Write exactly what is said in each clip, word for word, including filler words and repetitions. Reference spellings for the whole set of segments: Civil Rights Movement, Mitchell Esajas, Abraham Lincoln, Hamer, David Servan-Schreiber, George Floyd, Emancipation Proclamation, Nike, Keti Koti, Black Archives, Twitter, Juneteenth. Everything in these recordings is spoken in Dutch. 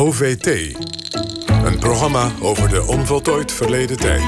O V T. Een programma over de onvoltooid verleden tijd.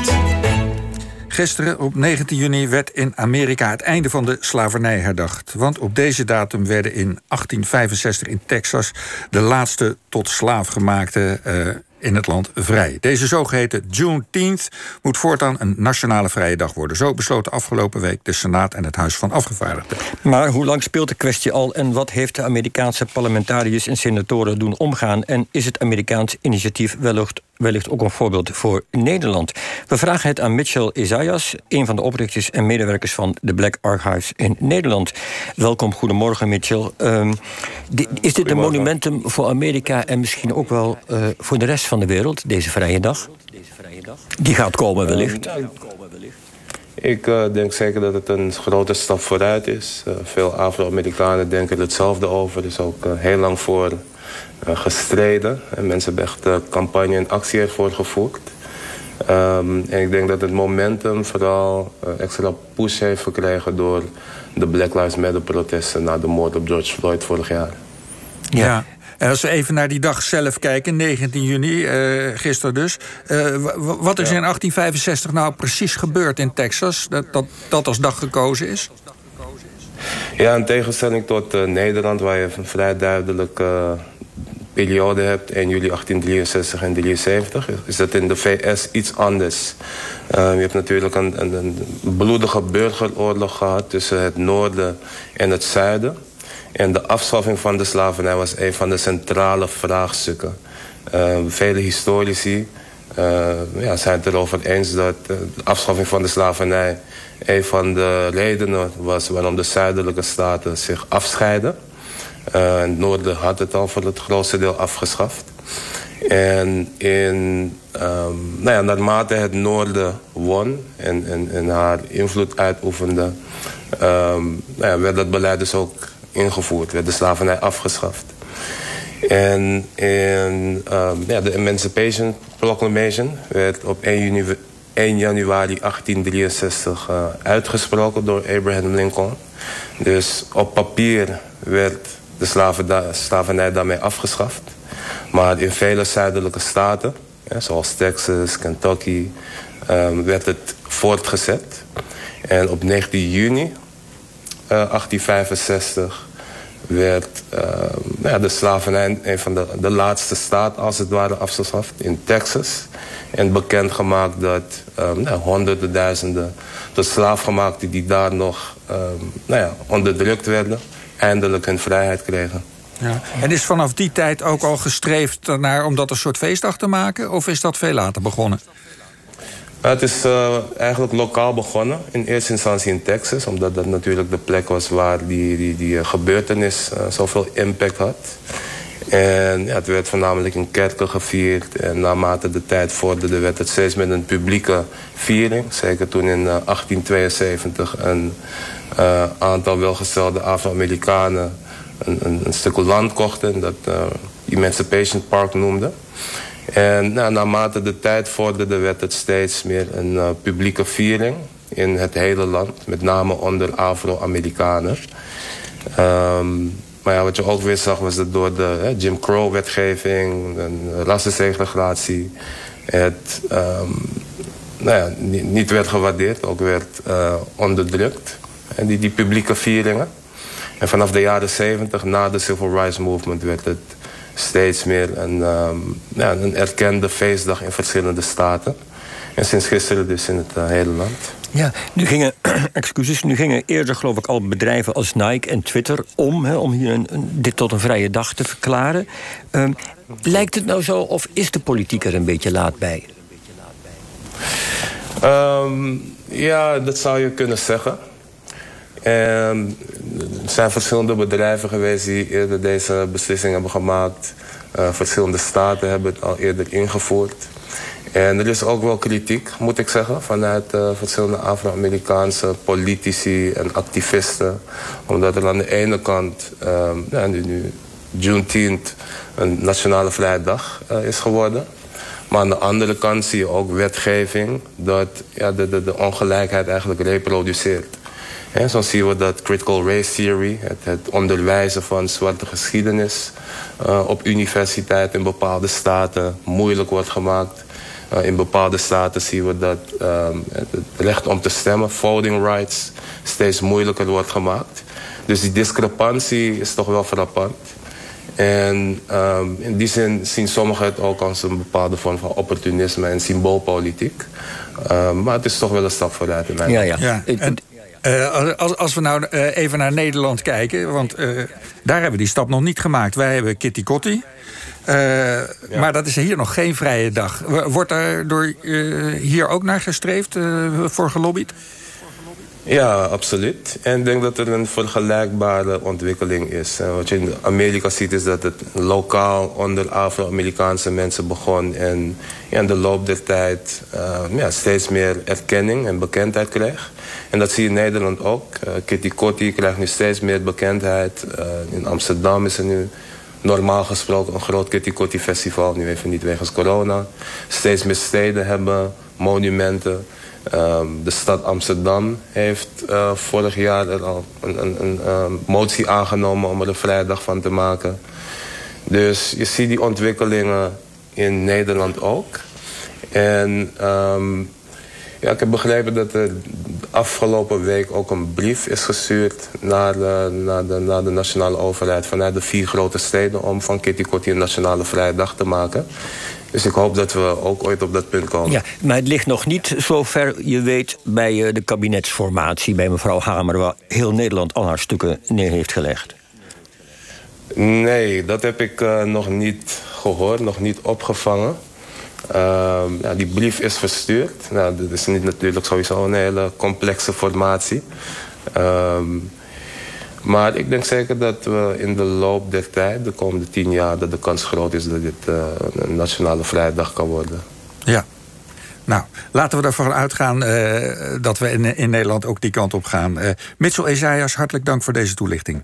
Gisteren op negentien juni werd in Amerika het einde van de slavernij herdacht. Want op deze datum werden in achttien vijfenzestig in Texas de laatste tot slaaf gemaakte uh, in het land vrij. Deze zogeheten Juneteenth moet voortaan een nationale vrije dag worden. Zo besloten afgelopen week de Senaat en het Huis van Afgevaardigden. Maar hoe lang speelt de kwestie al en wat heeft de Amerikaanse parlementariërs en senatoren doen omgaan? En is het Amerikaans initiatief wellicht, wellicht ook een voorbeeld voor Nederland? We vragen het aan Mitchell Esajas, een van de oprichters en medewerkers van de Black Archives in Nederland. Welkom, goedemorgen Mitchell. Um, di- is dit een monumentum voor Amerika en misschien ook wel uh, voor de rest van de wereld, deze vrije dag? Die gaat komen wellicht. Ik uh, denk zeker dat het een grote stap vooruit is. Uh, veel Afro-Amerikanen denken er hetzelfde over. Er is ook uh, heel lang voor uh, gestreden. En mensen hebben echt uh, campagne en actie ervoor gevoerd. Um, en ik denk dat het momentum vooral uh, extra push heeft gekregen door de Black Lives Matter protesten na de moord op George Floyd vorig jaar. Ja. ja. En als we even naar die dag zelf kijken, negentien juni, eh, gisteren dus. Eh, wat is er in achttien vijfenzestig nou precies gebeurd in Texas, dat dat, dat als dag gekozen is? Ja, in tegenstelling tot uh, Nederland, waar je een vrij duidelijke uh, periode hebt, één juli achttien drieënzestig en drieënzeventig, is dat in de V S iets anders. Uh, je hebt natuurlijk een, een, een bloedige burgeroorlog gehad tussen het noorden en het zuiden. En de afschaffing van de slavernij was een van de centrale vraagstukken. Uh, vele historici uh, ja, zijn het erover eens dat de afschaffing van de slavernij een van de redenen was waarom de zuidelijke staten zich afscheiden. Uh, het noorden had het al voor het grootste deel afgeschaft. En in, um, nou ja, naarmate het noorden won en, en, en haar invloed uitoefende, um, nou ja, werd dat beleid dus ook ingevoerd, werd de slavernij afgeschaft. En in uh, ja, de Emancipation Proclamation werd op één januari achttien drieënzestig uh, uitgesproken door Abraham Lincoln. Dus op papier werd de slaverda- slavernij daarmee afgeschaft. Maar in vele zuidelijke staten, ja, zoals Texas, Kentucky, uh, werd het voortgezet. En op negentien juni... Uh, achttien vijfenzestig werd uh, ja, de slavernij een van de, de laatste staat als het ware afgeschaft in Texas. En bekendgemaakt dat um, nou, honderden duizenden de slaafgemaakten die daar nog um, nou ja, onderdrukt werden, eindelijk hun vrijheid kregen. Ja. En is vanaf die tijd ook al gestreefd naar om dat een soort feestdag te maken? Of is dat veel later begonnen? Het is uh, eigenlijk lokaal begonnen, in eerste instantie in Texas, omdat dat natuurlijk de plek was waar die, die, die gebeurtenis uh, zoveel impact had. En ja, het werd voornamelijk in kerken gevierd en naarmate de tijd vorderde werd het steeds met een publieke viering. Zeker toen in uh, achttien tweeënzeventig een uh, aantal welgestelde Afro-Amerikanen een, een, een stuk land kochten en dat uh, Emancipation Park noemden. En nou, naarmate de tijd vorderde werd het steeds meer een uh, publieke viering in het hele land. Met name onder Afro-Amerikanen. Um, maar ja, wat je ook weer zag was dat door de hè, Jim Crow-wetgeving, rassensegregatie, het um, nou ja, niet, niet werd gewaardeerd, ook werd uh, onderdrukt. En die, die publieke vieringen. En vanaf de jaren zeventig, na de Civil Rights Movement, werd het steeds meer een, um, ja, een erkende feestdag in verschillende staten. En sinds gisteren dus in het uh, hele land. Ja, nu gingen, excuses, nu gingen eerder geloof ik al bedrijven als Nike en Twitter om, hè, om hier een, een, dit tot een vrije dag te verklaren. Um, lijkt het nou zo of is de politiek er een beetje laat bij? Um, ja, dat zou je kunnen zeggen. En er zijn verschillende bedrijven geweest die eerder deze beslissing hebben gemaakt. Uh, verschillende staten hebben het al eerder ingevoerd. En er is ook wel kritiek, moet ik zeggen, vanuit uh, verschillende Afro-Amerikaanse politici en activisten. Omdat er aan de ene kant uh, ja, nu, nu Juneteenth een nationale vrijdag uh, is geworden. Maar aan de andere kant zie je ook wetgeving dat ja, de, de, de ongelijkheid eigenlijk reproduceert. He, zo zien we dat critical race theory, het, het onderwijzen van zwarte geschiedenis uh, op universiteit in bepaalde staten moeilijk wordt gemaakt. Uh, in bepaalde staten zien we dat um, het, het recht om te stemmen, voting rights, steeds moeilijker wordt gemaakt. Dus die discrepantie is toch wel frappant. En um, in die zin zien sommigen het ook als een bepaalde vorm van opportunisme en symboolpolitiek. Uh, maar het is toch wel een stap vooruit in mijn ja, ja. ja. En, uh, als, als we nou uh, even naar Nederland kijken, want uh, daar hebben we die stap nog niet gemaakt. Wij hebben Keti Koti, uh, ja. maar dat is hier nog geen vrije dag. Wordt daar door, uh, hier ook naar gestreefd, uh, voor gelobbyd? Ja, absoluut. En ik denk dat er een vergelijkbare ontwikkeling is. En wat je in Amerika ziet is dat het lokaal onder Afro-Amerikaanse mensen begon. En in de loop der tijd uh, ja, steeds meer erkenning en bekendheid kreeg. En dat zie je in Nederland ook. Uh, Keti Koti krijgt nu steeds meer bekendheid. Uh, in Amsterdam is er nu normaal gesproken een groot Keti Koti festival. Nu even niet wegens corona. Steeds meer steden hebben monumenten. Um, de stad Amsterdam heeft uh, vorig jaar er al een, een, een, een motie aangenomen om er een vrijdag van te maken. Dus je ziet die ontwikkelingen in Nederland ook. En um, ja, ik heb begrepen dat er afgelopen week ook een brief is gestuurd naar de, naar de, naar de nationale overheid vanuit de vier grote steden om van Keti Koti een nationale vrijdag te maken. Dus ik hoop dat we ook ooit op dat punt komen. Ja, maar het ligt nog niet zo ver, je weet, bij de kabinetsformatie, bij mevrouw Hamer, waar heel Nederland al haar stukken neer heeft gelegd. Nee, dat heb ik uh, nog niet gehoord, nog niet opgevangen. Uh, ja, die brief is verstuurd. Nou, dat is niet natuurlijk sowieso een hele complexe formatie. Uh, Maar ik denk zeker dat we in de loop der tijd, de komende tien jaar, dat de kans groot is dat dit uh, een nationale vrijdag kan worden. Ja. Nou, laten we ervan uitgaan uh, dat we in, in Nederland ook die kant op gaan. Uh, Mitchell Esajas, hartelijk dank voor deze toelichting.